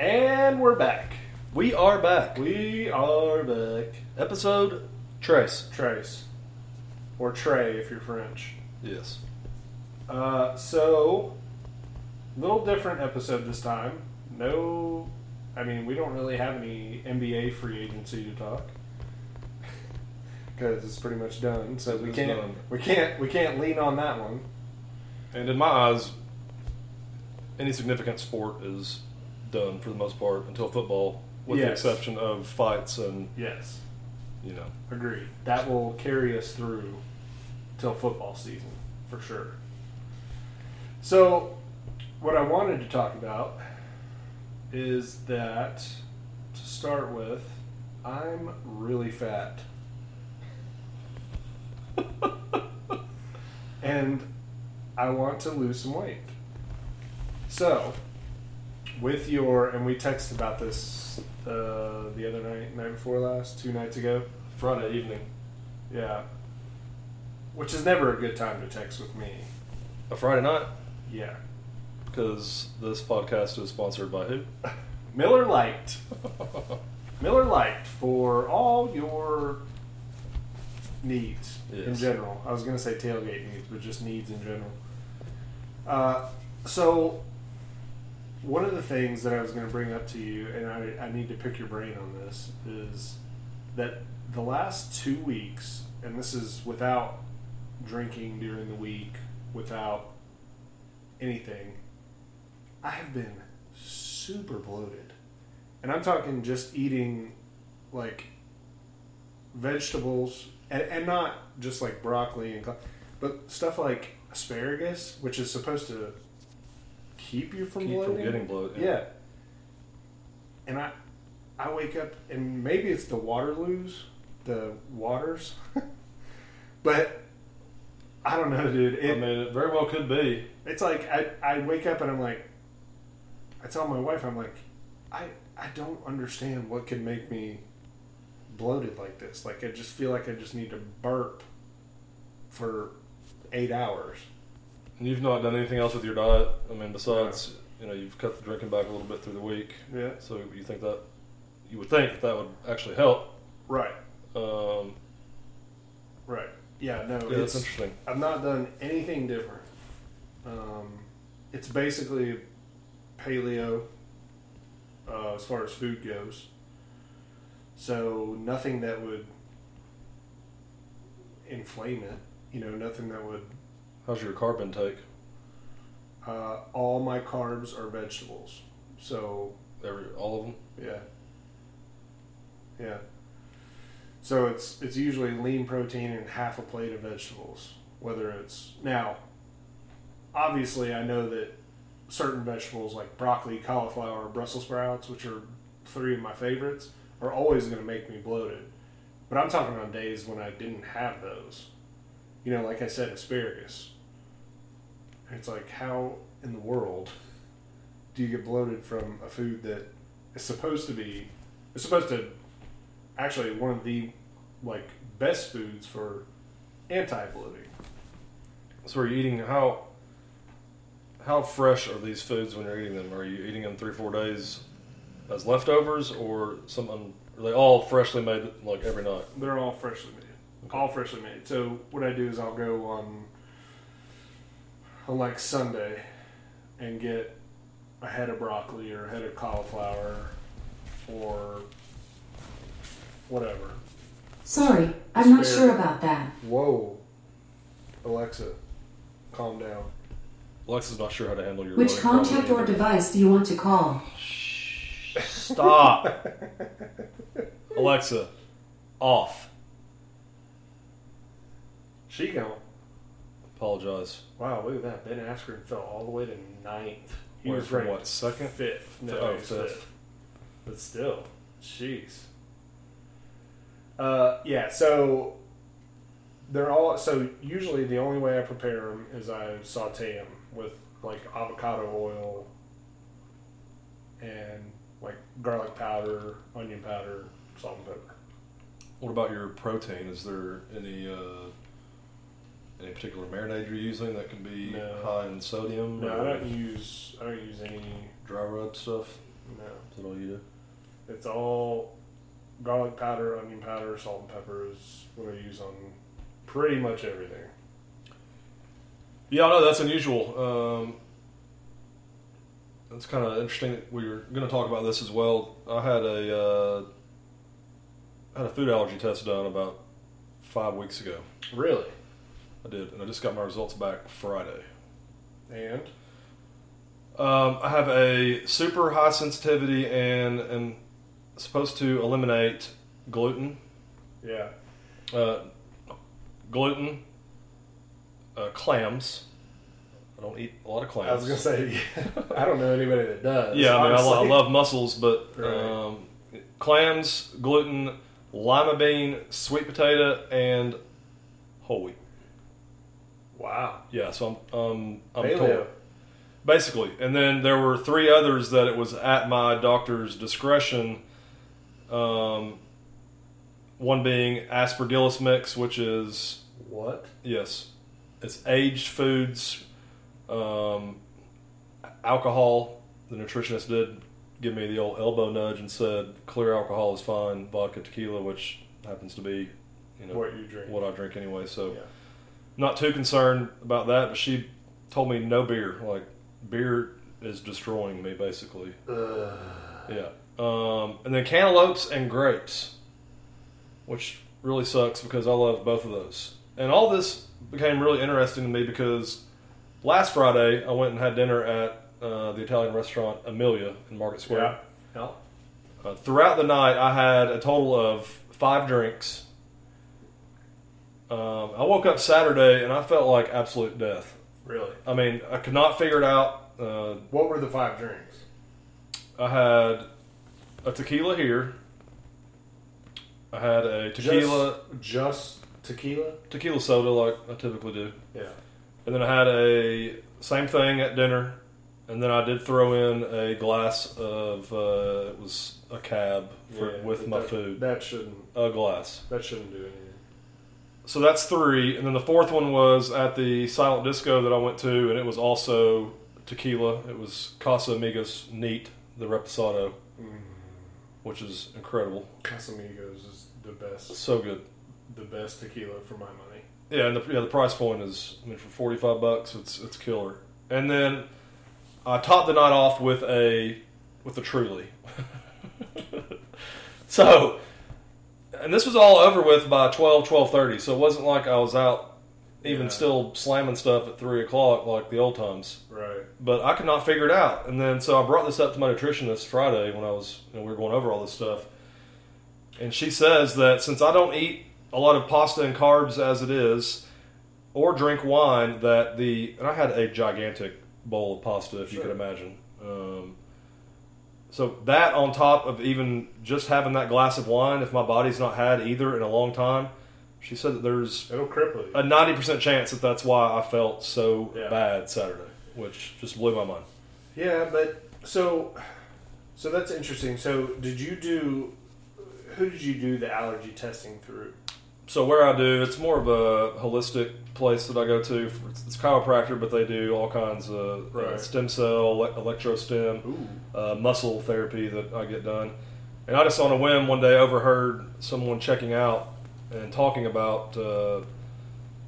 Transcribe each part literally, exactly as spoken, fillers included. And we're back. We are back. We are back. Episode Trace. Trace. Or Trey if you're French. Yes. Uh, so, little different episode this time. No, I mean, we don't really have any N B A free agency to talk. Because it's pretty much done, so we can't, done. we can't we can't lean on that one. And in my eyes, any significant sport is done for the most part until football, with yes. the exception of fights and yes, you know, agreed. That will carry us through till football season for sure. So, what I wanted to talk about is that to start with, I'm really fat. And I want to lose some weight. So, with your, and we texted about this uh, the other night, night before last, two nights ago. Friday evening. Yeah. Which is never a good time to text with me. A Friday night? Yeah. Because this podcast is sponsored by who? Miller Lite. Miller Lite for all your needs yes. in general. I was going to say tailgate needs, but just needs in general. Uh, so, one of the things that I was going to bring up to you, and I, I need to pick your brain on this, is that the last two weeks, and this is without drinking during the week, without anything, I have been super bloated. And I'm talking just eating, like, vegetables, And, and not just like broccoli, and but stuff like asparagus, which is supposed to keep you from keep bloating. From getting bloated. Yeah. yeah. And I I wake up, and maybe it's the Waterloos, the waters, but I don't know, dude. It, I mean, it very well could be. It's like I, I wake up, and I'm like, I tell my wife, I'm like, I I don't understand what could make me bloated like this. Like, I just feel like I just need to burp for eight hours. And you've not done anything else with your diet? I mean, besides, no. you know, you've cut the drinking back a little bit through the week. Yeah. So you think that, you would think that that would actually help. Right. Um. Right. Yeah, no. Yeah, it's, that's interesting. I've not done anything different. Um, it's basically paleo uh, as far as food goes. So nothing that would inflame it, you know, nothing that would... How's your carb intake? Uh, all my carbs are vegetables, so... Every, all of them? Yeah. Yeah. So it's it's usually lean protein and half a plate of vegetables, whether it's... Now, obviously I know that certain vegetables like broccoli, cauliflower, Brussels sprouts, which are three of my favorites, are always going to make me bloated. But I'm talking on days when I didn't have those. You know, like I said, asparagus. It's like, how in the world do you get bloated from a food that is supposed to be... It's supposed to... Actually, one of the, like, best foods for anti-bloating. So are you eating... How How fresh are these foods when you're eating them? Are you eating them three, four days... As leftovers, or some? Um, are they all freshly made, like, every night? They're all freshly made. Okay. All freshly made. So what I do is I'll go on, on, like, Sunday and get a head of broccoli or a head of cauliflower or whatever. Sorry, I'm not sure about that. Whoa. Alexa, calm down. Alexa's not sure how to handle your... Which contact or device do you want to call? Stop. Alexa, off. She gone. Apologize. Wow, look at that. Ben Askren fell all the way to ninth. He Where was from what, second? Fifth. No, oh, fifth. fifth. But still, jeez. Uh, yeah, so they're all, so usually the only way I prepare them is I saute them with, like, avocado oil and, like, garlic powder, onion powder, salt and pepper. What about your protein? Is there any uh, any particular marinade you're using that can be no. high in sodium? No, I don't use I don't use any dry rub stuff. No, that all you do? It's all garlic powder, onion powder, salt and pepper is what I use on pretty much everything. Yeah, I know that's unusual. Um, that's kind of interesting that we were going to talk about this as well. I had a uh, had a food allergy test done about five weeks ago. Really? I did, and I just got my results back Friday. And? Um, I have a super high sensitivity and am supposed to eliminate gluten. Yeah. Uh, gluten. Uh, clams. I don't eat a lot of clams. I was going to say, I don't know anybody that does. Yeah, I mean, I, I love mussels, but right. um, clams, gluten, lima bean, sweet potato, and whole wheat. Wow. Yeah, so I'm, um, I'm told. Basically. And then there were three others that it was at my doctor's discretion. Um, one being Aspergillus Mix, which is... What? Yes. It's aged foods, um, alcohol. The nutritionist did give me the old elbow nudge and said, clear alcohol is fine, vodka, tequila, which happens to be, you know, what you drink. What I drink anyway. So yeah. Not too concerned about that, but she told me no beer. Like, beer is destroying me, basically. Ugh. Yeah. Um, and then cantaloupes and grapes, which really sucks because I love both of those. And all this became really interesting to me because last Friday I went and had dinner at uh, the Italian restaurant Amelia in Market Square. Yeah. yeah. Uh, throughout the night I had a total of five drinks. Um, I woke up Saturday and I felt like absolute death. Really? I mean, I could not figure it out. Uh, what were the five drinks? I had a tequila here. I had a tequila... Just... just Tequila? Tequila soda, like I typically do. Yeah. And then I had a same thing at dinner, and then I did throw in a glass of uh, it was a cab for, yeah, with my that, food. That shouldn't a glass. That shouldn't do anything. So that's three, and then the fourth one was at the Silent Disco that I went to, and it was also tequila. It was Casamigos neat, the reposado, mm. which is incredible. Casamigos is the best. It's so good. The best tequila for my money. Yeah, and the, yeah, the price point is, I mean, for forty-five bucks, it's it's killer. And then I topped the night off with a with a Truly. So, and this was all over with by twelve, twelve thirty, so it wasn't like I was out even yeah. still slamming stuff at three o'clock like the old times. Right. But I could not figure it out. And then, so I brought this up to my nutritionist Friday when I was, you know, we were going over all this stuff. And she says that since I don't eat a lot of pasta and carbs as it is, or drink wine, that the... And I had a gigantic bowl of pasta, if sure. you could imagine. Um, so that on top of even just having that glass of wine, if my body's not had either in a long time, she said that there's It'll cripple you. a ninety percent chance that that's why I felt so yeah. bad Saturday, which just blew my mind. Yeah, but... So, so that's interesting. So did you do... Who did you do the allergy testing through? So where I do, it's more of a holistic place that I go to. It's a chiropractor, but they do all kinds of right. stem cell, electro-stem, uh, muscle therapy that I get done. And I just on a whim one day overheard someone checking out and talking about uh,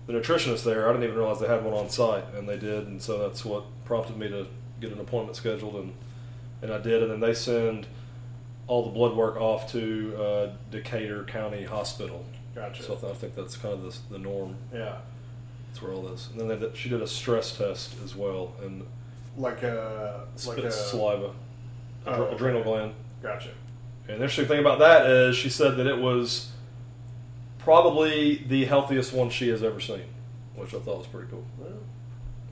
the nutritionist there. I didn't even realize they had one on site, and they did. And so that's what prompted me to get an appointment scheduled, and, and I did. And then they send all the blood work off to uh, Decatur County Hospital. Gotcha. So I think that's kind of the, the norm. Yeah. That's where all this. And then they did, she did a stress test as well. And like a... Spit like a, saliva. Oh, adre- okay. Adrenal gland. Gotcha. And the interesting thing about that is she said that it was probably the healthiest one she has ever seen, which I thought was pretty cool. Well,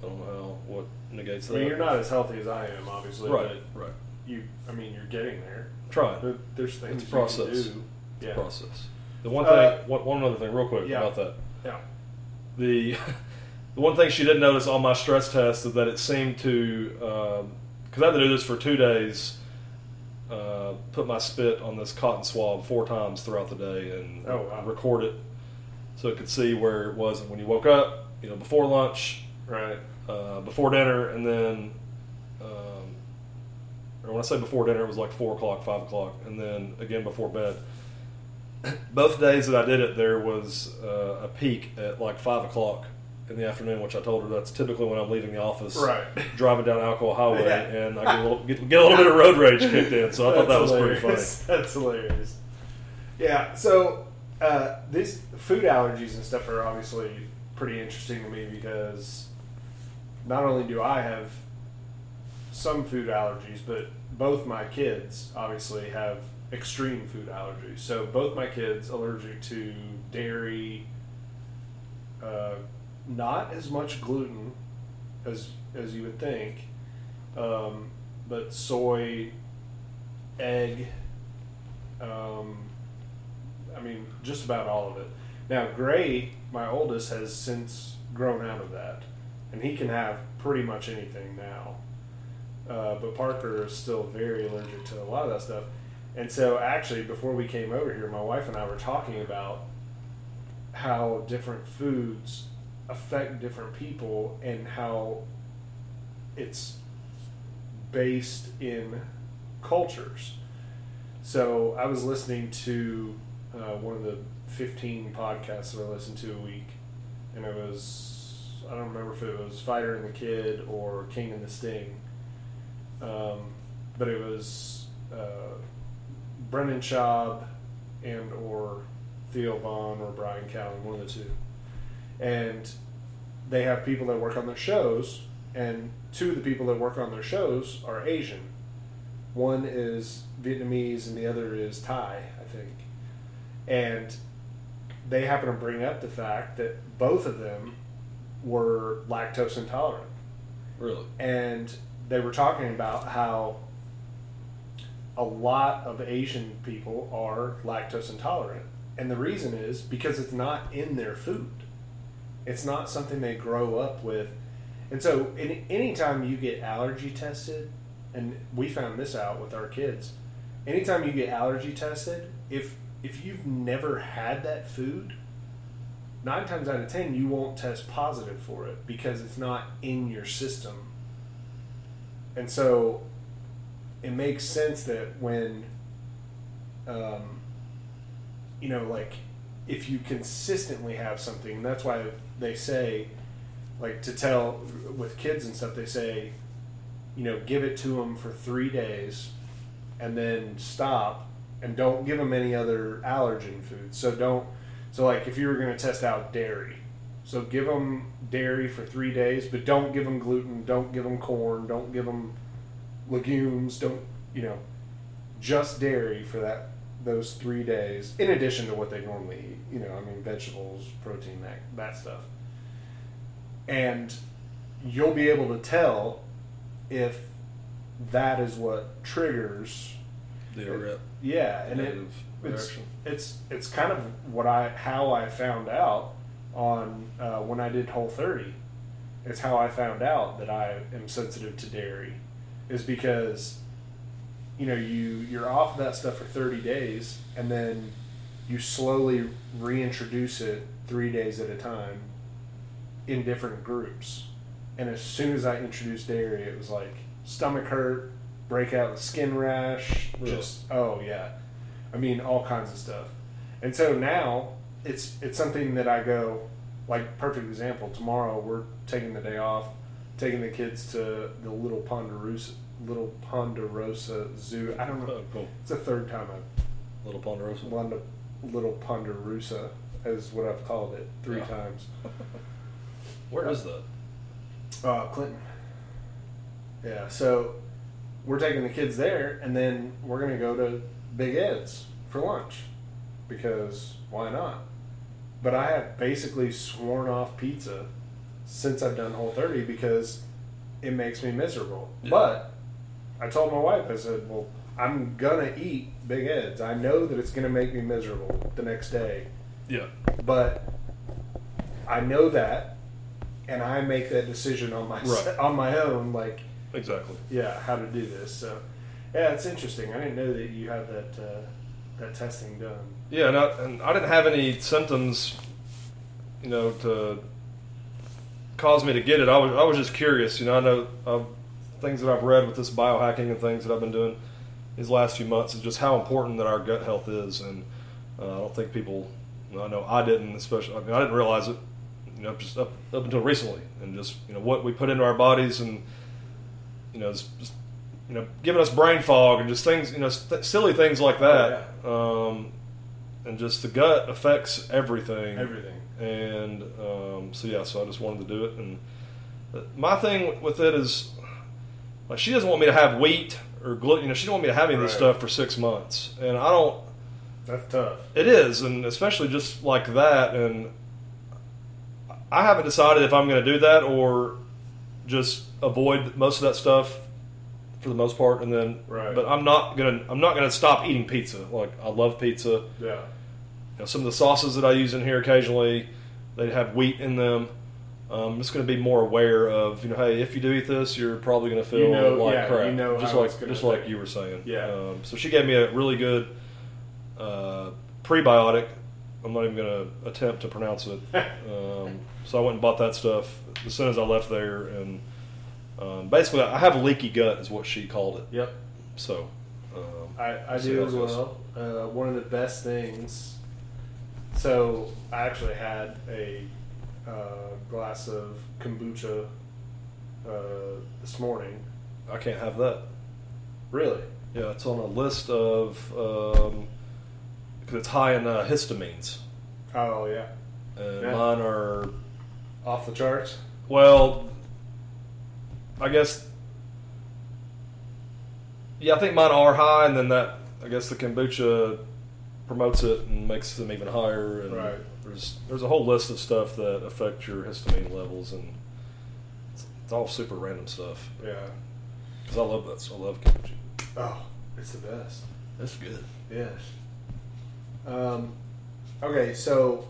I don't know how, what negates that. I mean, you're not as healthy as I am, obviously. Right, but right. You, I mean, you're getting there. Trying. There, there's things it's a process. You can do. It's yeah. a process. The one thing, uh, one, one other thing, real quick yeah, about that. Yeah. The, the one thing she did notice on my stress test is that it seemed to, because um, I had to do this for two days, uh, put my spit on this cotton swab four times throughout the day and oh, wow. record it, so it could see where it was when you woke up, you know, before lunch, right, uh, before dinner, and then um, or when I say before dinner, it was like four o'clock, five o'clock, and then again before bed. Both days that I did it, there was uh, a peak at like five o'clock in the afternoon, which I told her that's typically when I'm leaving the office, right. driving down Alcoa Highway, yeah. and I get a, little, get, get a little bit of road rage kicked in, so I thought that was hilarious. Pretty funny. That's hilarious. Yeah, so uh, these food allergies and stuff are obviously pretty interesting to me because not only do I have some food allergies, but both my kids obviously have extreme food allergies. So both my kids allergic to dairy, uh, not as much gluten as as you would think, um, but soy, egg, um, I mean, just about all of it. Now, Gray, my oldest, has since grown out of that, and he can have pretty much anything now. Uh, but Parker is still very allergic to a lot of that stuff. And so actually, before we came over here, my wife and I were talking about how different foods affect different people and how it's based in cultures. So I was listening to uh, one of the fifteen podcasts that I listened to a week, and it was, I don't remember if it was Fighter and the Kid or King and the Sting. Um, but it was uh, Brendan Schaub and or Theo Von or Brian Callen, one of the two. And they have people that work on their shows, and two of the people that work on their shows are Asian. One is Vietnamese and the other is Thai, I think. And they happen to bring up the fact that both of them were lactose intolerant. Really? And they were talking about how a lot of Asian people are lactose intolerant. And the reason is because it's not in their food. It's not something they grow up with. And so any, anytime you get allergy tested, and we found this out with our kids, anytime you get allergy tested, if if you've never had that food, nine times out of ten, you won't test positive for it because it's not in your system. And so it makes sense that when, um, you know, like if you consistently have something, that's why they say, like to tell with kids and stuff, they say, you know, give it to them for three days and then stop and don't give them any other allergen food. So don't, so like if you were going to test out dairy, so give them dairy for three days, but don't give them gluten, don't give them corn, don't give them legumes, don't, you know, just dairy for that those three days, in addition to what they normally eat, you know, I mean, vegetables, protein, that, that stuff. And you'll be able to tell if that is what triggers the rip. Yeah, and it, it's, it's, it's kind of what I how I found out on uh, when I did Whole thirty. It's how I found out that I am sensitive to dairy, is because, you know, you you're off that stuff for thirty days and then you slowly reintroduce it three days at a time in different groups. And as soon as I introduced dairy, it was like stomach hurt, break out with skin rash, really? Just oh yeah, I mean all kinds of stuff. And so now it's it's something that I go, like perfect example, tomorrow we're taking the day off, taking the kids to the Little Ponderosa Little Ponderosa Zoo. I don't know. Oh, cool. It's the third time I've Little Ponderosa. Little, Little Ponderosa is what I've called it three yeah. times. Where uh, is that? Uh, Clinton. Yeah, so we're taking the kids there, and then we're gonna go to Big Ed's for lunch because why not? But I have basically sworn off pizza since I've done Whole thirty because it makes me miserable. Yeah. But I told my wife, I said, well, I'm going to eat Big Ed's. I know that it's going to make me miserable the next day. Yeah. But I know that, and I make that decision on my right. on my own. Like exactly. Yeah, how to do this. So, yeah, it's interesting. I didn't know that you had that uh, that testing done. Yeah, and I, and I didn't have any symptoms, you know, to cause me to get it. I was I was just curious, you know. I know I've things that I've read with this biohacking and things that I've been doing these last few months is just how important that our gut health is. And uh, I don't think people, I know I didn't, especially, I mean, I didn't realize it, you know, just up, up until recently, and just, you know, what we put into our bodies, and, you know, just, you know, giving us brain fog and just things, you know, st- silly things like that. Oh, yeah. Um, and just the gut affects everything. Everything. And um, so, yeah, so I just wanted to do it. And my thing with it is, like, she doesn't want me to have wheat or gluten. You know, she doesn't want me to have any right. of this stuff for six months. And I don't. That's tough. It is. And especially just like that. And I haven't decided if I'm going to do that or just avoid most of that stuff for the most part, and then right. but I'm not gonna I'm not gonna stop eating pizza. Like, I love pizza. Yeah. You know, some of the sauces that I use in here occasionally, they have wheat in them. Um, I'm just gonna be more aware of, you know, hey, if you do eat this, you're probably gonna feel, you know, like yeah, crap. You know, just like just think. like you were saying. Yeah. Um, so she gave me a really good uh, prebiotic. I'm not even gonna attempt to pronounce it. um, so I went and bought that stuff as soon as I left there. And Um, basically, I have a leaky gut, is what she called it. Yep. So, um, I, I do as well. Uh, one of the best things. So I actually had a uh, glass of kombucha uh, this morning. I can't have that. Really? Yeah, it's on a list of um, because it's high in uh, histamines. Oh yeah. And yeah. mine are off the charts. Well. I guess, yeah, I think mine are high, and then that, I guess the kombucha promotes it and makes them even higher. And right. There's there's a whole list of stuff that affect your histamine levels, and it's, it's all super random stuff. Yeah. Because I love that, so I love kombucha. Oh, it's the best. That's good. Yes. Um, okay, so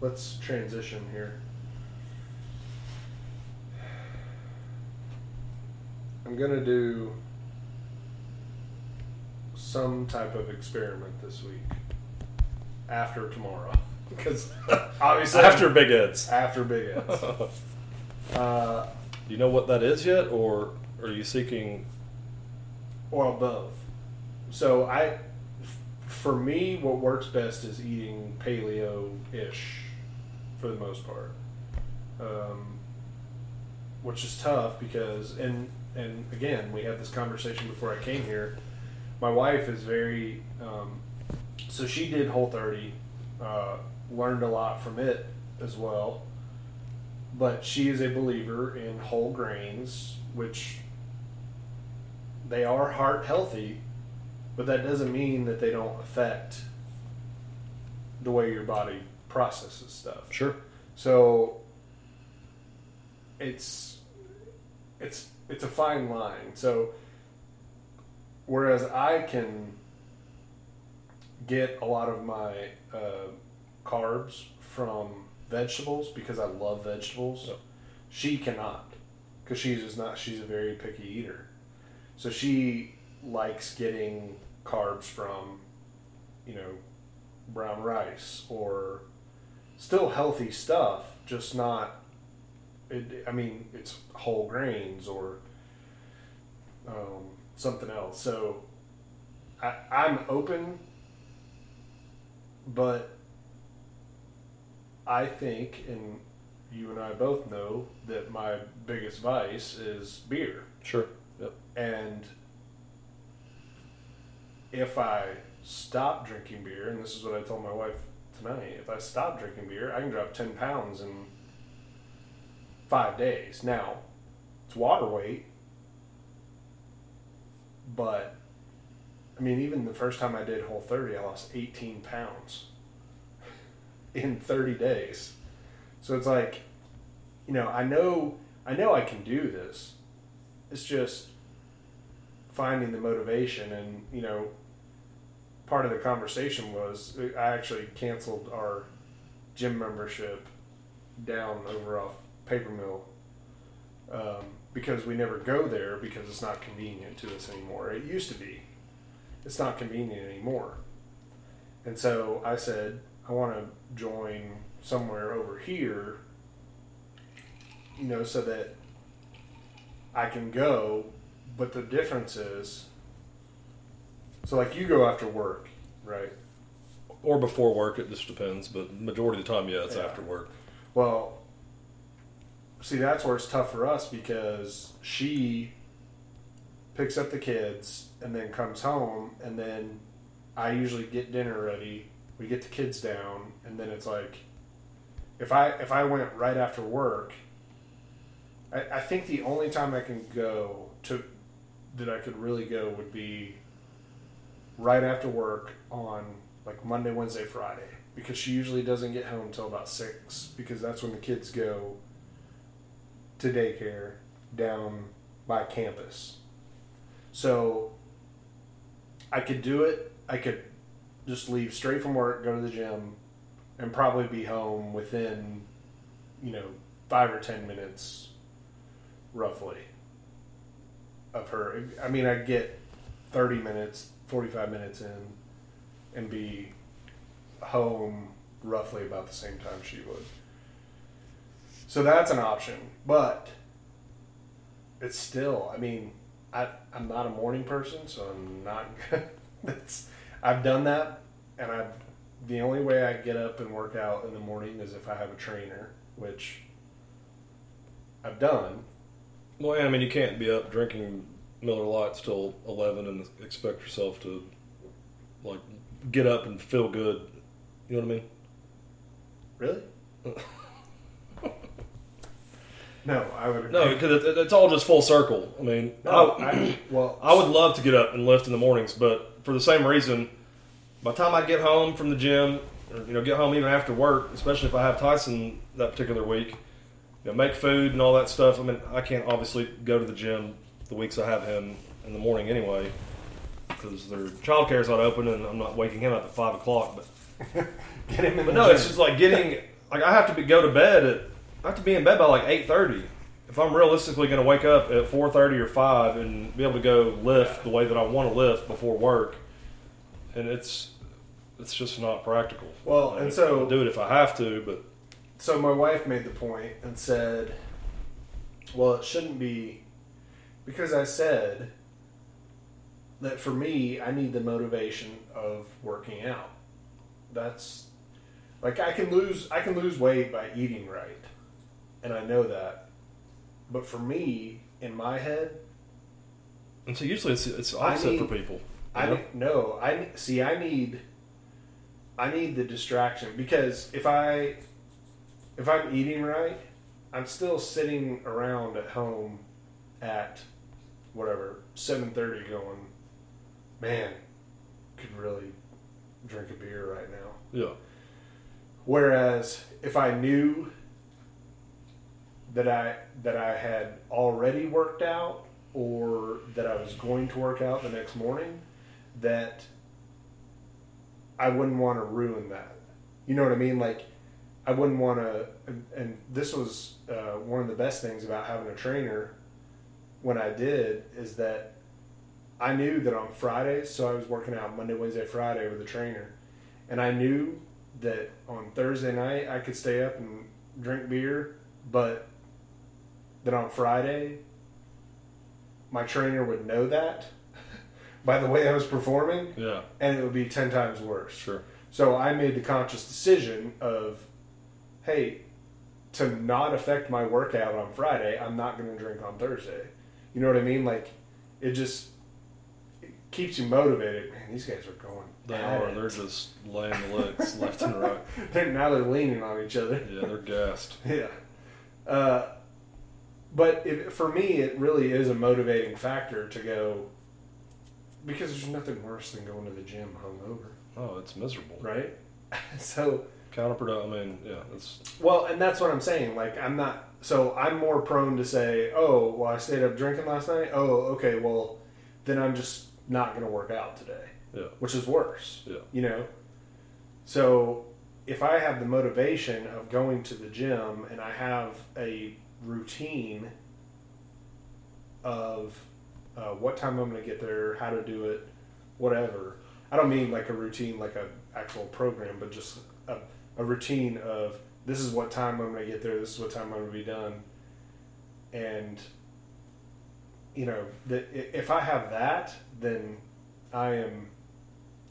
let's transition here. I'm going to do some type of experiment this week after tomorrow, because obviously after I'm, Big Ed's. After Big Ed's. uh, do you know what that is yet, or are you seeking? Well, both. So I, for me, what works best is eating paleo-ish for the most part, um, which is tough because and. And again, we had this conversation before I came here. My wife is very, um, so she did Whole thirty, uh, learned a lot from it as well. But she is a believer in whole grains, which they are heart healthy, but that doesn't mean that they don't affect the way your body processes stuff. Sure. So it's, it's, It's a fine line. So, whereas I can get a lot of my uh, carbs from vegetables because I love vegetables, yep. she cannot, because she's just not. She's a very picky eater, so she likes getting carbs from, you know, brown rice or still healthy stuff, just not. It, I mean, it's whole grains or um, something else. So I, I'm open, but I think, and you and I both know, that my biggest vice is beer. Sure. Yep. And if I stop drinking beer, and this is what I told my wife tonight, if I stop drinking beer, I can drop ten pounds and Five days. Now, it's water weight, but I mean, even the first time I did Whole thirty, I lost eighteen pounds in thirty days. So it's like, you know, I know, I know I can do this. It's just finding the motivation, and you know, part of the conversation was I actually canceled our gym membership down over off Paper Mill, um, because we never go there because it's not convenient to us anymore. It used to be. It's not convenient anymore. And so I said, I want to join somewhere over here, you know, so that I can go, but the difference is, so like you go after work, right? Or before work, it just depends, but majority of the time, yeah, it's yeah. after work. Well, see, that's where it's tough for us because she picks up the kids and then comes home, and then I usually get dinner ready, we get the kids down, and then it's like, if I if I went right after work, I, I think the only time I can go to that I could really go would be right after work on like Monday, Wednesday, Friday, because she usually doesn't get home till about six, because that's when the kids go to daycare down by campus. So I could do it. I could just leave straight from work, go to the gym, and probably be home within, you know, five or ten minutes, roughly, of her. I mean, I get thirty minutes, forty-five minutes in, and be home roughly about the same time she would. So that's an option, but it's still, I mean, I, I'm not a morning person, so I'm not, that's, I've done that, and I've, the only way I get up and work out in the morning is if I have a trainer, which I've done. Well, yeah, I mean, you can't be up drinking Miller Lite till eleven and expect yourself to, like, get up and feel good. You know what I mean? Really? No, I would agree. No, because it, it's all just full circle. I mean, no, I, I, well, I would love to get up and lift in the mornings, but for the same reason, by the time I get home from the gym, or you know, get home even after work, especially if I have Tyson that particular week, you know, make food and all that stuff. I mean, I can't obviously go to the gym the weeks I have him in the morning anyway, because their childcare is not open and I'm not waking him up at five o'clock. But get him in. But the no, gym. It's just like getting like I have to be, go to bed at. I have to be in bed by like eight thirty. If I'm realistically going to wake up at four thirty or five and be able to go lift the way that I want to lift before work, and it's it's just not practical. Well, I mean, and so I'll do it if I have to, but so my wife made the point and said, well, it shouldn't be, because I said that for me, I need the motivation of working out. That's like I can lose I can lose weight by eating right. And I know that, but for me, in my head, and so usually it's it's opposite for people. I know? Need, no, I see. I need, I need the distraction, because if I, if I'm eating right, I'm still sitting around at home at whatever seven thirty, going, man, could really drink a beer right now. Yeah. Whereas if I knew that I that I had already worked out, or that I was going to work out the next morning, that I wouldn't want to ruin that. You know what I mean? Like, I wouldn't want to, and, and this was uh, one of the best things about having a trainer when I did, is that I knew that on Fridays, so I was working out Monday, Wednesday, Friday with a trainer, and I knew that on Thursday night I could stay up and drink beer, but then on Friday, my trainer would know that by the way I was performing, yeah, and it would be ten times worse. Sure. So I made the conscious decision of, hey, to not affect my workout on Friday, I'm not going to drink on Thursday. You know what I mean? Like, it just it keeps you motivated. Man, these guys are going. They are. It. They're just laying the legs left and right. They're, now they're leaning on each other. Yeah, they're gassed. Yeah. Uh, but it, for me, it really is a motivating factor to go, because there's nothing worse than going to the gym hungover. Oh, it's miserable, right? So counterproductive. I mean, yeah, that's well, and that's what I'm saying. Like, I'm not. So I'm more prone to say, oh, well, I stayed up drinking last night. Oh, okay, well, then I'm just not going to work out today. Yeah, which is worse. Yeah, you know. So if I have the motivation of going to the gym and I have a routine of uh, what time I'm going to get there, how to do it, whatever. I don't mean like a routine, like a actual program, but just a, a routine of this is what time I'm going to get there, this is what time I'm going to be done. And you know, the, if I have that, then I am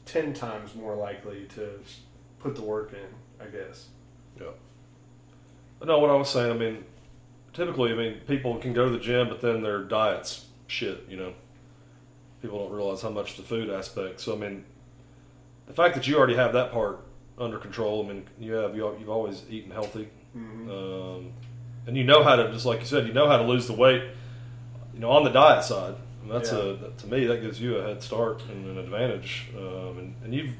ten times more likely to put the work in, I guess. Yeah. No, what I was saying, I mean, typically, I mean, people can go to the gym, but then their diet's shit, you know. People don't realize how much the food aspect. So, I mean, the fact that you already have that part under control, I mean, you have, you, you've always eaten healthy. Mm-hmm. Um, and you know how to, just like you said, you know how to lose the weight, you know, on the diet side. And that's yeah. a, that, to me, that gives you a head start and an advantage. Um, and, and you've,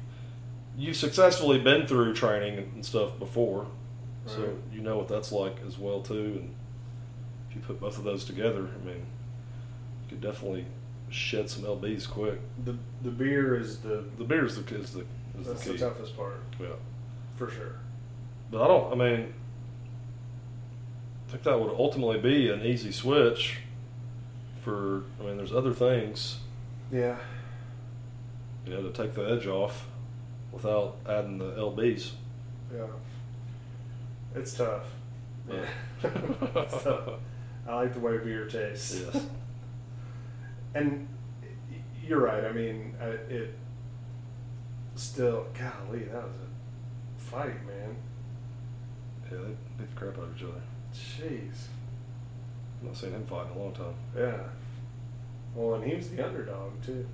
you've successfully been through training and stuff before. Right. So you know what that's like as well, too. And if you put both of those together, I mean, you could definitely shed some L Bs quick. The the beer is the... The beer is the, is the, is that's the key. The toughest part. Yeah. For sure. But I don't, I mean, I think that would ultimately be an easy switch for, I mean, there's other things. Yeah. You know, to take the edge off without adding the L Bs. Yeah. It's tough. Yeah. It's tough. I like the way beer tastes. Yes. And you're right. I mean, it still, golly, that was a fight, man. Yeah, they beat the crap out of each other. Jeez. I've not seen him fight in a long time. Yeah. Well, and he was the underdog, too.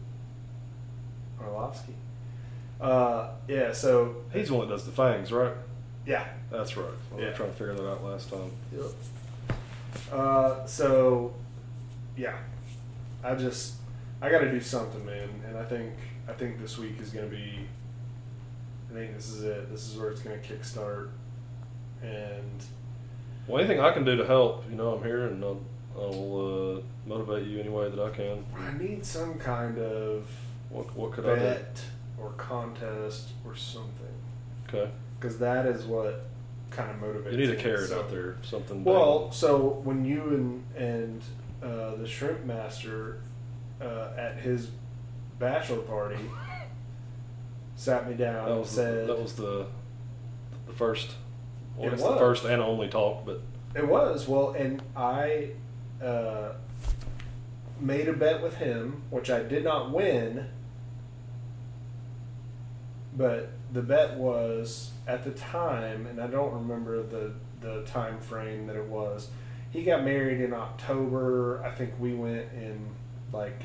Orlovsky. Uh, yeah, so. He's the one that does the fangs, right? Yeah. That's right. I was yeah. trying to figure that out last time. Yep. Uh, so, yeah. I just, I got to do something, man, and I think I think this week is going to be, I think this is it. This is where it's going to kickstart, and... Well, anything I can do to help, you know, I'm here, and I'll, I'll uh, motivate you any way that I can. I need some kind of what, what could bet I do? Or contest or something. Okay. Because that is what kind of motivates me. You need a carrot so, out there, something. Well, bad. So when you and... and Uh, the shrimp master uh, at his bachelor party sat me down that and was said... The, that was the the first... Well, it was the first and only talk, but... It was. Well, and I uh, made a bet with him, which I did not win, but the bet was, at the time, and I don't remember the, the time frame that it was... He got married in October. I think we went in, like,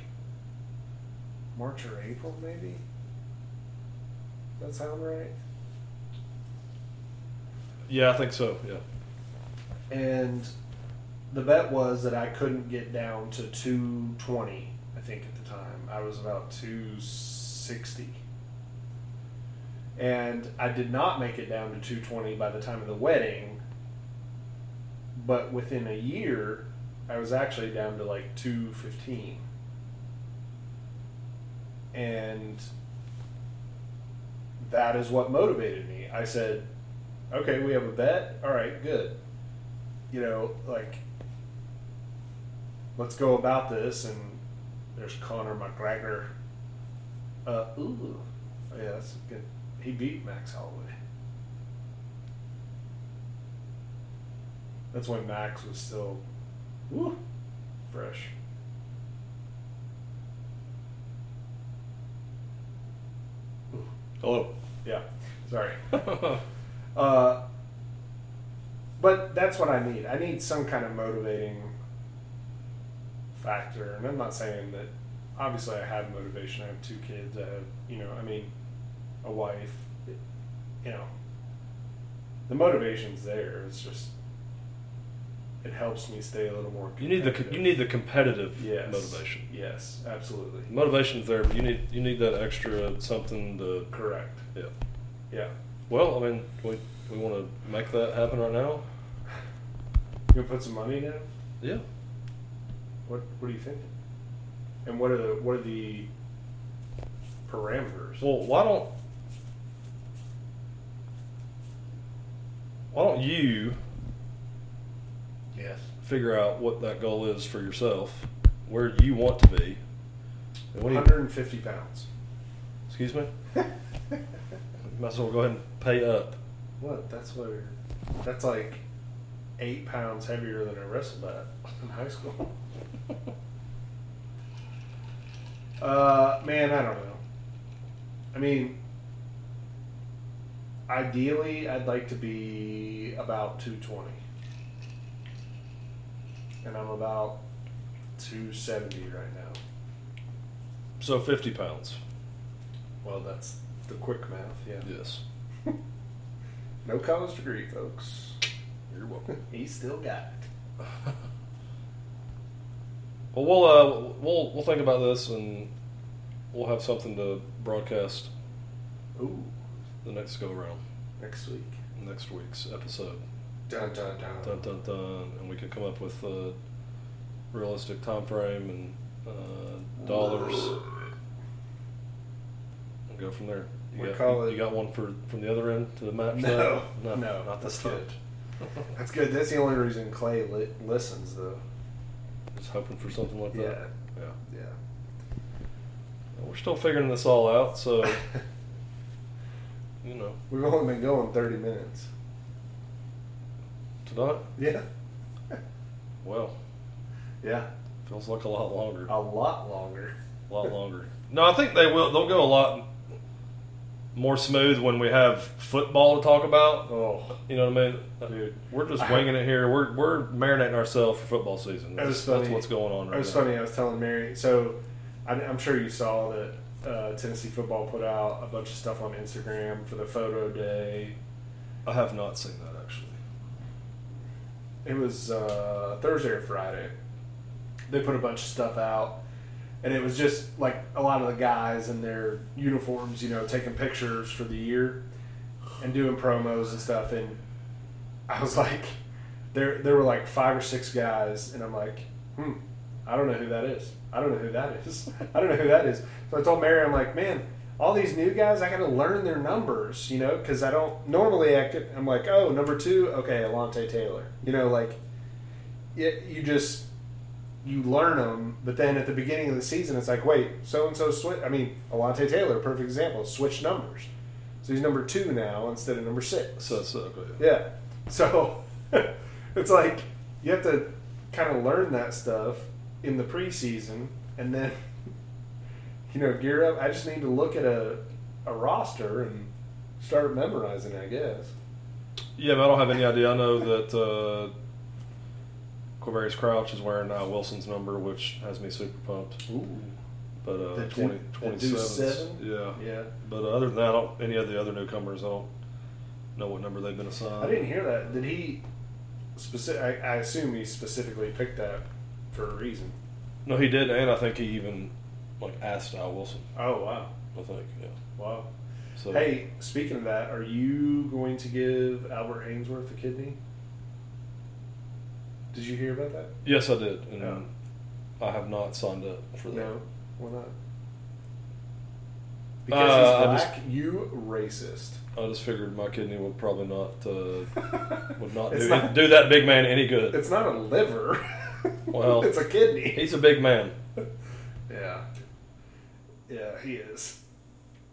March or April, maybe? Does that sound right? Yeah, I think so, yeah. And the bet was that I couldn't get down to two twenty, I think, at the time. I was about two sixty. And I did not make it down to two twenty by the time of the wedding. But within a year, I was actually down to like two fifteen. And that is what motivated me. I said, okay, we have a bet. All right, good. You know, like, let's go about this. And there's Connor McGregor. Uh, ooh. Oh, yeah, that's good. He beat Max Holloway. That's when Max was still woo, fresh. Ooh. Hello. Yeah, sorry. uh, but that's what I need. I need some kind of motivating factor. And I'm not saying that, obviously I have motivation. I have two kids. I have, you know, I mean, a wife. It, you know, the motivation's there. It's just... It helps me stay a little more competitive. You need the you need the competitive yes. motivation. Yes, absolutely. Motivation's there, but you need you need that extra something to correct. Yeah, yeah. Well, I mean, we we want to make that happen right now. You gonna put some money down? Yeah. What What are you thinking? And what are the what are the parameters? Well, why don't why don't you? Yes. Figure out what that goal is for yourself, where you want to be. And what one hundred fifty you, pounds. Excuse me? Might as well go ahead and pay up. What? That's what? That's like eight pounds heavier than I wrestled at in high school. Uh, man, I don't know. I mean, ideally, I'd like to be about two twenty. And I'm about two seventy right now. So fifty pounds. Well, that's the quick math, yeah. Yes. No college degree, folks. You're welcome. He still got it. Well, we'll uh, we'll we'll think about this, and we'll have something to broadcast. Ooh. The next go around. Next week. Next week's episode. Dun dun dun. Dun dun dun. And we can come up with a realistic time frame and uh, dollars. And go from there. You got, call it, you got one for from the other end to the match? No, no, no, not this time. That's good. That's the only reason Clay li- listens, though. Just hoping for something like that. Yeah, yeah, yeah. Well, we're still figuring this all out, so you know we've only been going thirty minutes tonight. Yeah. Well. Yeah. Feels like a lot longer. A lot longer. A lot longer. No, I think they will. They'll go a lot more smooth when we have football to talk about. Oh, you know what I mean? Dude, we're just winging it here. We're we're marinating ourselves for football season. That's, that's what's going on right now. It was funny. I was telling Mary. So I, I'm sure you saw that uh, Tennessee football put out a bunch of stuff on Instagram for the photo day. I have not seen that, actually. It was uh, Thursday or Friday. They put a bunch of stuff out. And it was just, like, a lot of the guys in their uniforms, you know, taking pictures for the year and doing promos and stuff. And I was like, there there were, like, five or six guys. And I'm like, hmm, I don't know who that is. I don't know who that is. I don't know who that is. So I told Mary, I'm like, man, all these new guys, I got to learn their numbers, you know, because I don't – normally I could, I'm like, oh, number two, okay, Elante Taylor. You know, like, it, you just – you learn them, but then at the beginning of the season, it's like, wait, so-and-so switch. I mean, Elante Taylor, perfect example, switched numbers. So he's number two now instead of number six. So, so yeah. yeah. So it's like you have to kind of learn that stuff in the preseason and then, you know, gear up. I just need to look at a, a roster and start memorizing, I guess. Yeah, but I don't have any idea. I know that uh, – Quavarius Crouch is wearing Al Wilson's number, which has me super pumped. Ooh. But uh, the twenty, twenty-seven. Yeah. Yeah. But uh, other than that, I don't, any of the other newcomers, I don't know what number they've been assigned. I didn't hear that. Did he specific? I, I assume he specifically picked that for a reason. No, he did, and I think he even like asked Al Wilson. Oh wow. I think. Yeah. Wow. So hey, speaking of that, are you going to give Albert Ainsworth a kidney? Did you hear about that? Yes, I did. And no. I have not signed up for that. No, why not? Because uh, he's black, just, you racist. I just figured my kidney would probably not uh, would not do, not do that big man any good. It's not a liver. Well, it's a kidney. He's a big man. Yeah, yeah, he is,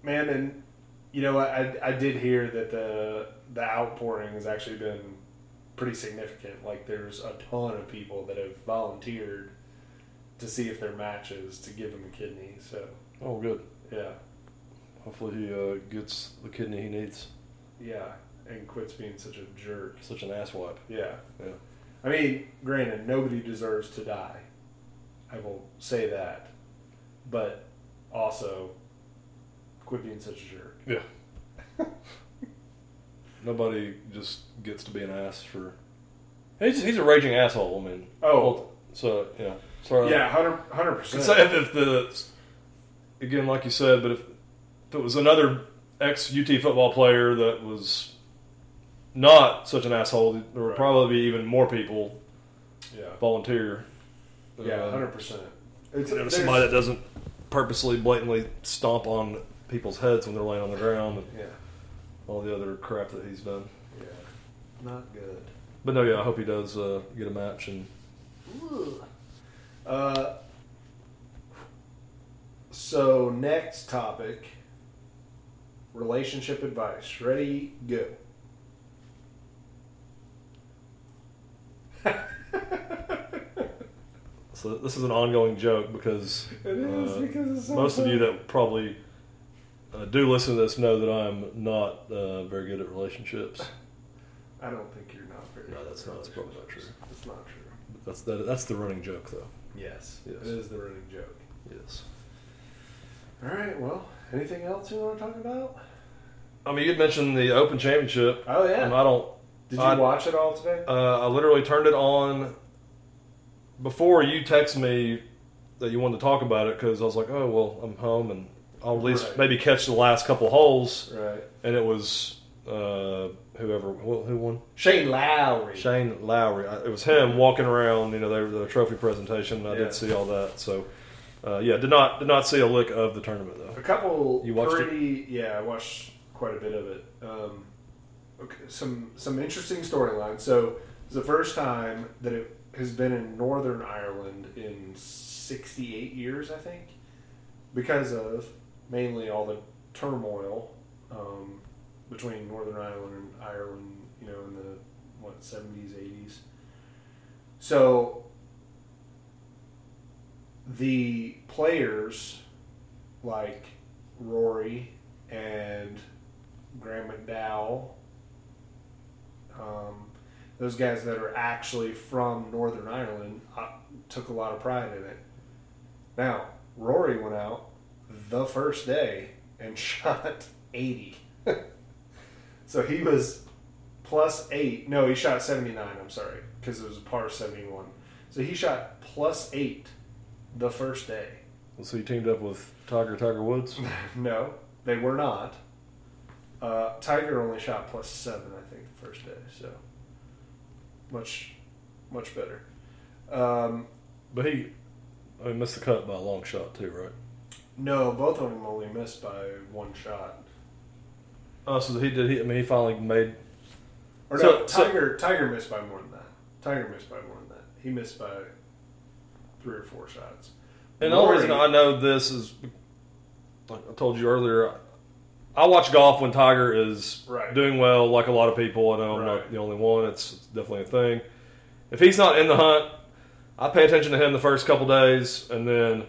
man. And you know, I I did hear that the the outpouring has actually been pretty significant. Like there's a ton of people that have volunteered to see if their match is to give him a kidney. So oh good, yeah, hopefully he uh, gets the kidney he needs. Yeah, and quits being such a jerk, such an asswipe. Yeah, yeah. I mean, granted, nobody deserves to die, I will say that, but also quit being such a jerk. Yeah. Nobody just gets to be an ass for... He's he's a raging asshole, I mean. Oh. So, yeah. Sorry. Yeah, one hundred percent. So if, if the... Again, like you said, but if, if it was another ex-U T football player that was not such an asshole, there would right. probably be even more people yeah. volunteer. Yeah, uh, one hundred percent. It's, you know, somebody that doesn't purposely, blatantly stomp on people's heads when they're laying on the ground. And, yeah. All the other crap that he's done. Yeah. Not good. But no, yeah, I hope he does uh, get a match. And Ooh. Uh, so, next topic, relationship advice. Ready, go. So this is an ongoing joke because, it is, uh, because it's so most fun. Of you that probably uh, do listen to this know that I'm not uh, very good at relationships. I don't think you're not very no, good that's at not, relationships. That's probably not true. That's not true. But that's, that, that's the running joke, though. Yes, yes. It is the running joke. Yes. All right, well, anything else you want to talk about? I mean, you'd mentioned the Open Championship. Oh, yeah. And I don't... Did you I, watch it all today? Uh, I literally turned it on before you texted me that you wanted to talk about it because I was like, oh, well, I'm home and I'll at least right. maybe catch the last couple holes. Right. And it was... Uh, whoever who won? Shane Lowry. Shane Lowry. I, it was him walking around. You know, they were the trophy presentation. I yeah. did see all that. So, uh, yeah, did not did not see a lick of the tournament though. A couple. You watched pretty, it? Yeah, I watched quite a bit of it. Um, okay, some some interesting storylines. So it's the first time that it has been in Northern Ireland in sixty-eight years, I think, because of mainly all the turmoil. Um, Between Northern Ireland and Ireland, you know, in the, what, seventies, eighties. So, the players, like Rory and Graham McDowell, um, those guys that are actually from Northern Ireland, uh, took a lot of pride in it. Now, Rory went out the first day and shot eighty. So he was plus eight. No, he shot seventy-nine, I'm sorry, because it was a par seventy-one. So he shot plus eight the first day. Well, so he teamed up with Tiger, Tiger Woods? No, they were not. Uh, Tiger only shot plus seven, I think, the first day. So much, much better. Um, but he, I mean, missed the cut by a long shot too, right? No, both of them only missed by one shot. Oh, so he did. He, I mean, he finally made. Or no, so, Tiger. So, Tiger missed by more than that. Tiger missed by more than that. He missed by three or four shots. And the only reason I know this is, like I told you earlier, I watch golf when Tiger is right. doing well. Like a lot of people, I know I'm right. not the only one. It's definitely a thing. If he's not in the hunt, I pay attention to him the first couple days, and then.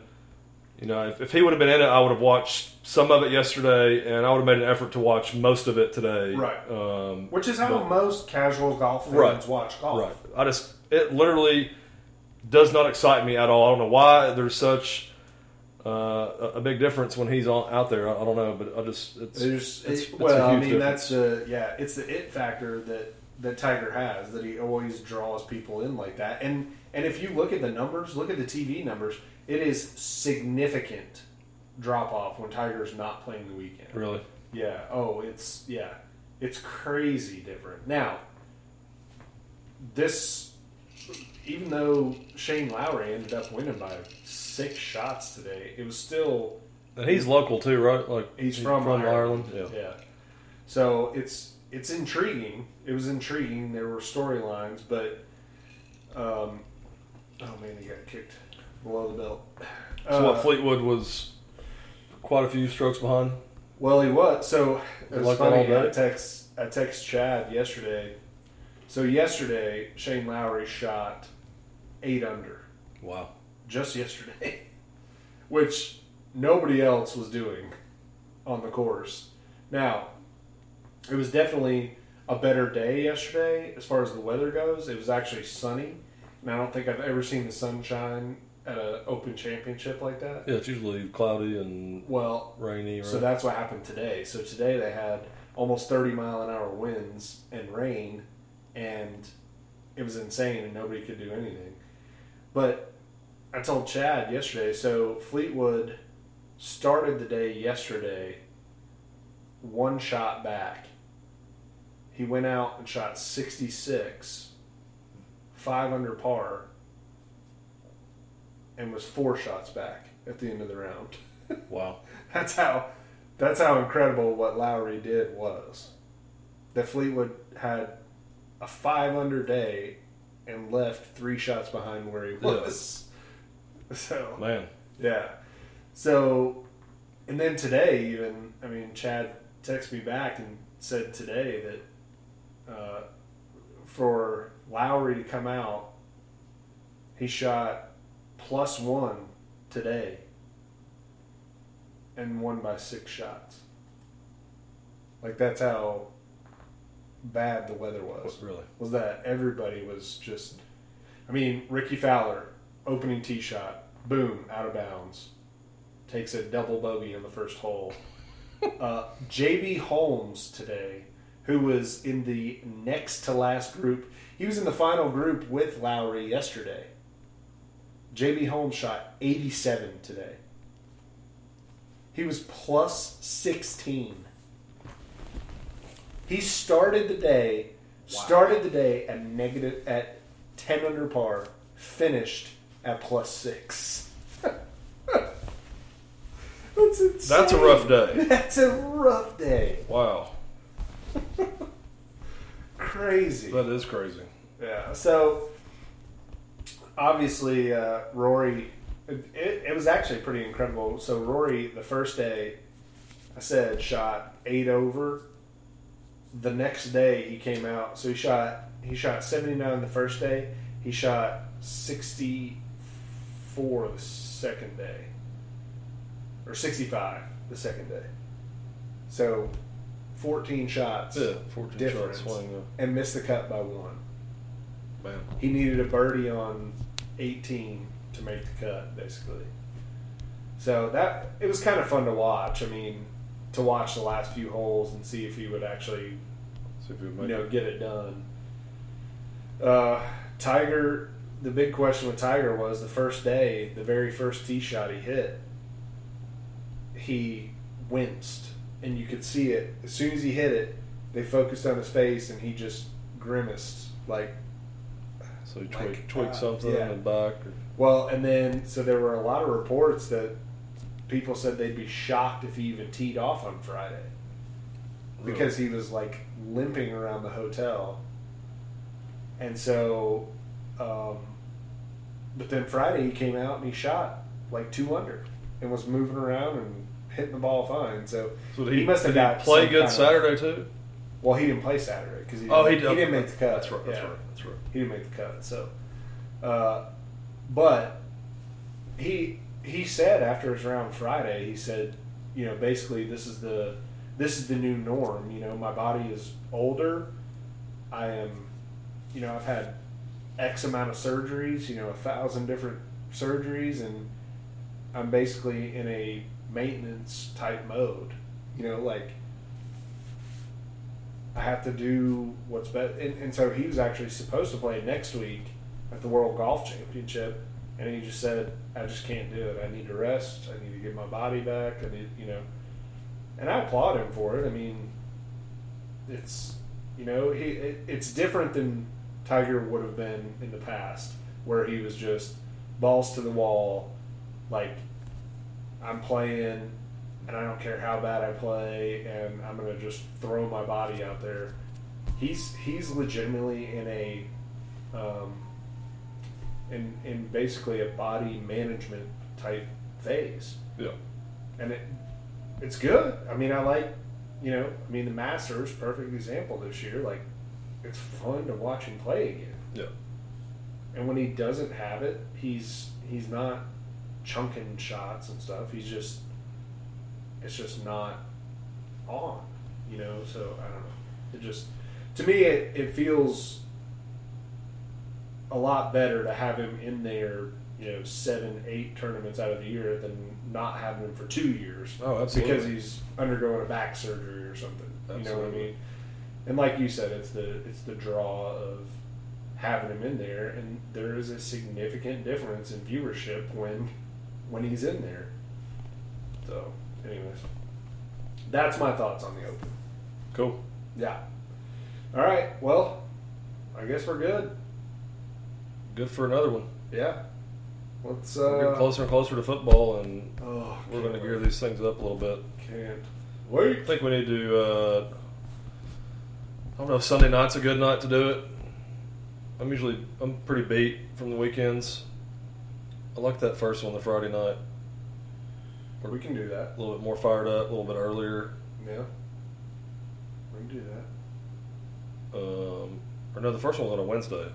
You know, if, if he would have been in it, I would have watched some of it yesterday, and I would have made an effort to watch most of it today. Right. Um, Which is how but, most casual golf fans right, watch golf. Right. I just, it literally does not excite me at all. I don't know why there's such uh, a big difference when he's on, out there. I, I don't know, but I just, it's, it's, it's it, well, a huge I mean, difference. That's the, yeah, it's the it factor that, that Tiger has, that he always draws people in like that. And and if you look at the numbers, look at the T V numbers. It is significant drop-off when Tiger's not playing the weekend. Really? Yeah. Oh, it's, yeah. It's crazy different. Now, this, even though Shane Lowry ended up winning by six shots today, it was still... And he's local too, right? Like He's, he's from, from Ireland. Ireland. Yeah. yeah. So, it's it's intriguing. It was intriguing. There were storylines, but... Um, oh, man, he got kicked... below the belt. So uh, what, Fleetwood was quite a few strokes behind? Well, he was. So it was like funny. I text, I text Chad yesterday. So yesterday, Shane Lowry shot eight under. Wow. Just yesterday. Which nobody else was doing on the course. Now, it was definitely a better day yesterday as far as the weather goes. It was actually sunny. And I don't think I've ever seen the sunshine at an Open Championship like that. Yeah, it's usually cloudy and well, rainy. Right? So that's what happened today. So today they had almost thirty mile an hour winds and rain, and it was insane, and nobody could do anything. But I told Chad yesterday, so Fleetwood started the day yesterday one shot back. He went out and shot sixty-six, five under par, and was four shots back at the end of the round. Wow. That's how that's how incredible what Lowry did was. That Fleetwood had a five-under day and left three shots behind where he was. Yes. So man. Yeah. So, and then today even, I mean, Chad texted me back and said today that uh, for Lowry to come out, he shot... plus one today and won by six shots. Like, that's how bad the weather was. Really? Was that everybody was just... I mean, Ricky Fowler, opening tee shot, boom, out of bounds. Takes a double bogey in the first hole. uh, J B Holmes today, who was in the next to last group. He was in the final group with Lowry yesterday. J B Holmes shot eighty-seven today. He was plus sixteen. He started the day, wow. started the day at negative at ten under par, finished at plus six. That's insane. That's a rough day. That's a rough day. Wow. Crazy. That is crazy. Yeah. So obviously, uh, Rory. It, it was actually pretty incredible. So Rory, the first day, I said shot eight over. The next day he came out, so he shot he shot seventy-nine the first day. He shot sixty-four the second day, or sixty-five the second day. So fourteen shots, yeah, fourteen difference, shots swing, yeah. and missed the cut by one. Man, he needed a birdie on eighteen to make the cut, basically. So that it was kind of fun to watch. I mean. To watch the last few holes and see if he would actually, so if you know, it. get it done. Uh, Tiger, the big question with Tiger was the first day, the very first tee shot he hit, he winced, and you could see it. As soon as he hit it, they focused on his face, and he just grimaced, like. So he tweaked, like, tweaked uh, something yeah. in the back. Or? Well, and then so there were a lot of reports that. People said they'd be shocked if he even teed off on Friday. Really? Because he was, like, limping around the hotel. And so, um, but then Friday he came out and he shot, like, two under. And was moving around and hitting the ball fine. So, so he, he must have got play good Saturday, of, too? Well, he didn't play Saturday. Cause he didn't, oh, he, did, he didn't make the cut. That's right, that's yeah. right, that's right. He didn't make the cut, so. Uh, but he... He said after his round Friday, he said, you know, basically this is the this is the new norm. You know, my body is older. I am, you know, I've had X amount of surgeries, you know, a thousand different surgeries, and I'm basically in a maintenance type mode. You know, like I have to do what's best. And, and so he was actually supposed to play next week at the World Golf Championship. And he just said, I just can't do it. I need to rest. I need to get my body back. I need, you know. And I applaud him for it. I mean, it's, you know, he it, it's different than Tiger would have been in the past, where he was just balls to the wall, like, I'm playing, and I don't care how bad I play, and I'm going to just throw my body out there. He's, he's legitimately in a... Um, In, in basically a body management type phase. Yeah. And it it's good. I mean, I like, you know, I mean, the Masters, perfect example this year. Like, it's fun to watch him play again. Yeah. And when he doesn't have it, he's he's not chunking shots and stuff. He's just, it's just not on, you know? So, I don't know. It just, to me, it, it feels... a lot better to have him in there, you know, seven, eight tournaments out of the year than not having him for two years. Oh, absolutely. Because he's undergoing a back surgery or something. Absolutely. You know what I mean? And like you said, it's the it's the draw of having him in there, and there is a significant difference in viewership when when he's in there. So, anyways, that's my thoughts on the Open. Cool. Yeah. All right. Well, I guess we're good. Good for another one. Yeah. Let's, uh, we're getting closer and closer to football, and oh, we're going to gear these things up a little bit. Can't wait. I think we need to, uh, I don't know if Sunday night's a good night to do it. I'm usually, I'm pretty beat from the weekends. I like that first one, the Friday night. We're we can do that. A little bit more fired up, a little bit earlier. Yeah. We can do that. Um, or no, the first one's on a Wednesday.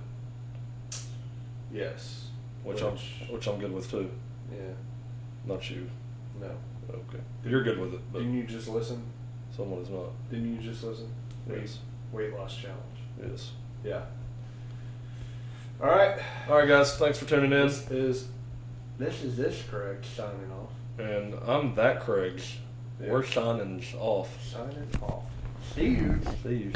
Yes. Which, which I'm which I'm good with too. Yeah. Not you. No. Okay. You're good with it. But didn't you just listen? Someone is not. Didn't you just listen? Yes. Weight, weight loss challenge. Yes. Yeah. All right. All right, guys. Thanks for tuning in. This is this is this Craig signing off. And I'm that Craig. Yeah. We're signing off. Signing off. See you. See you.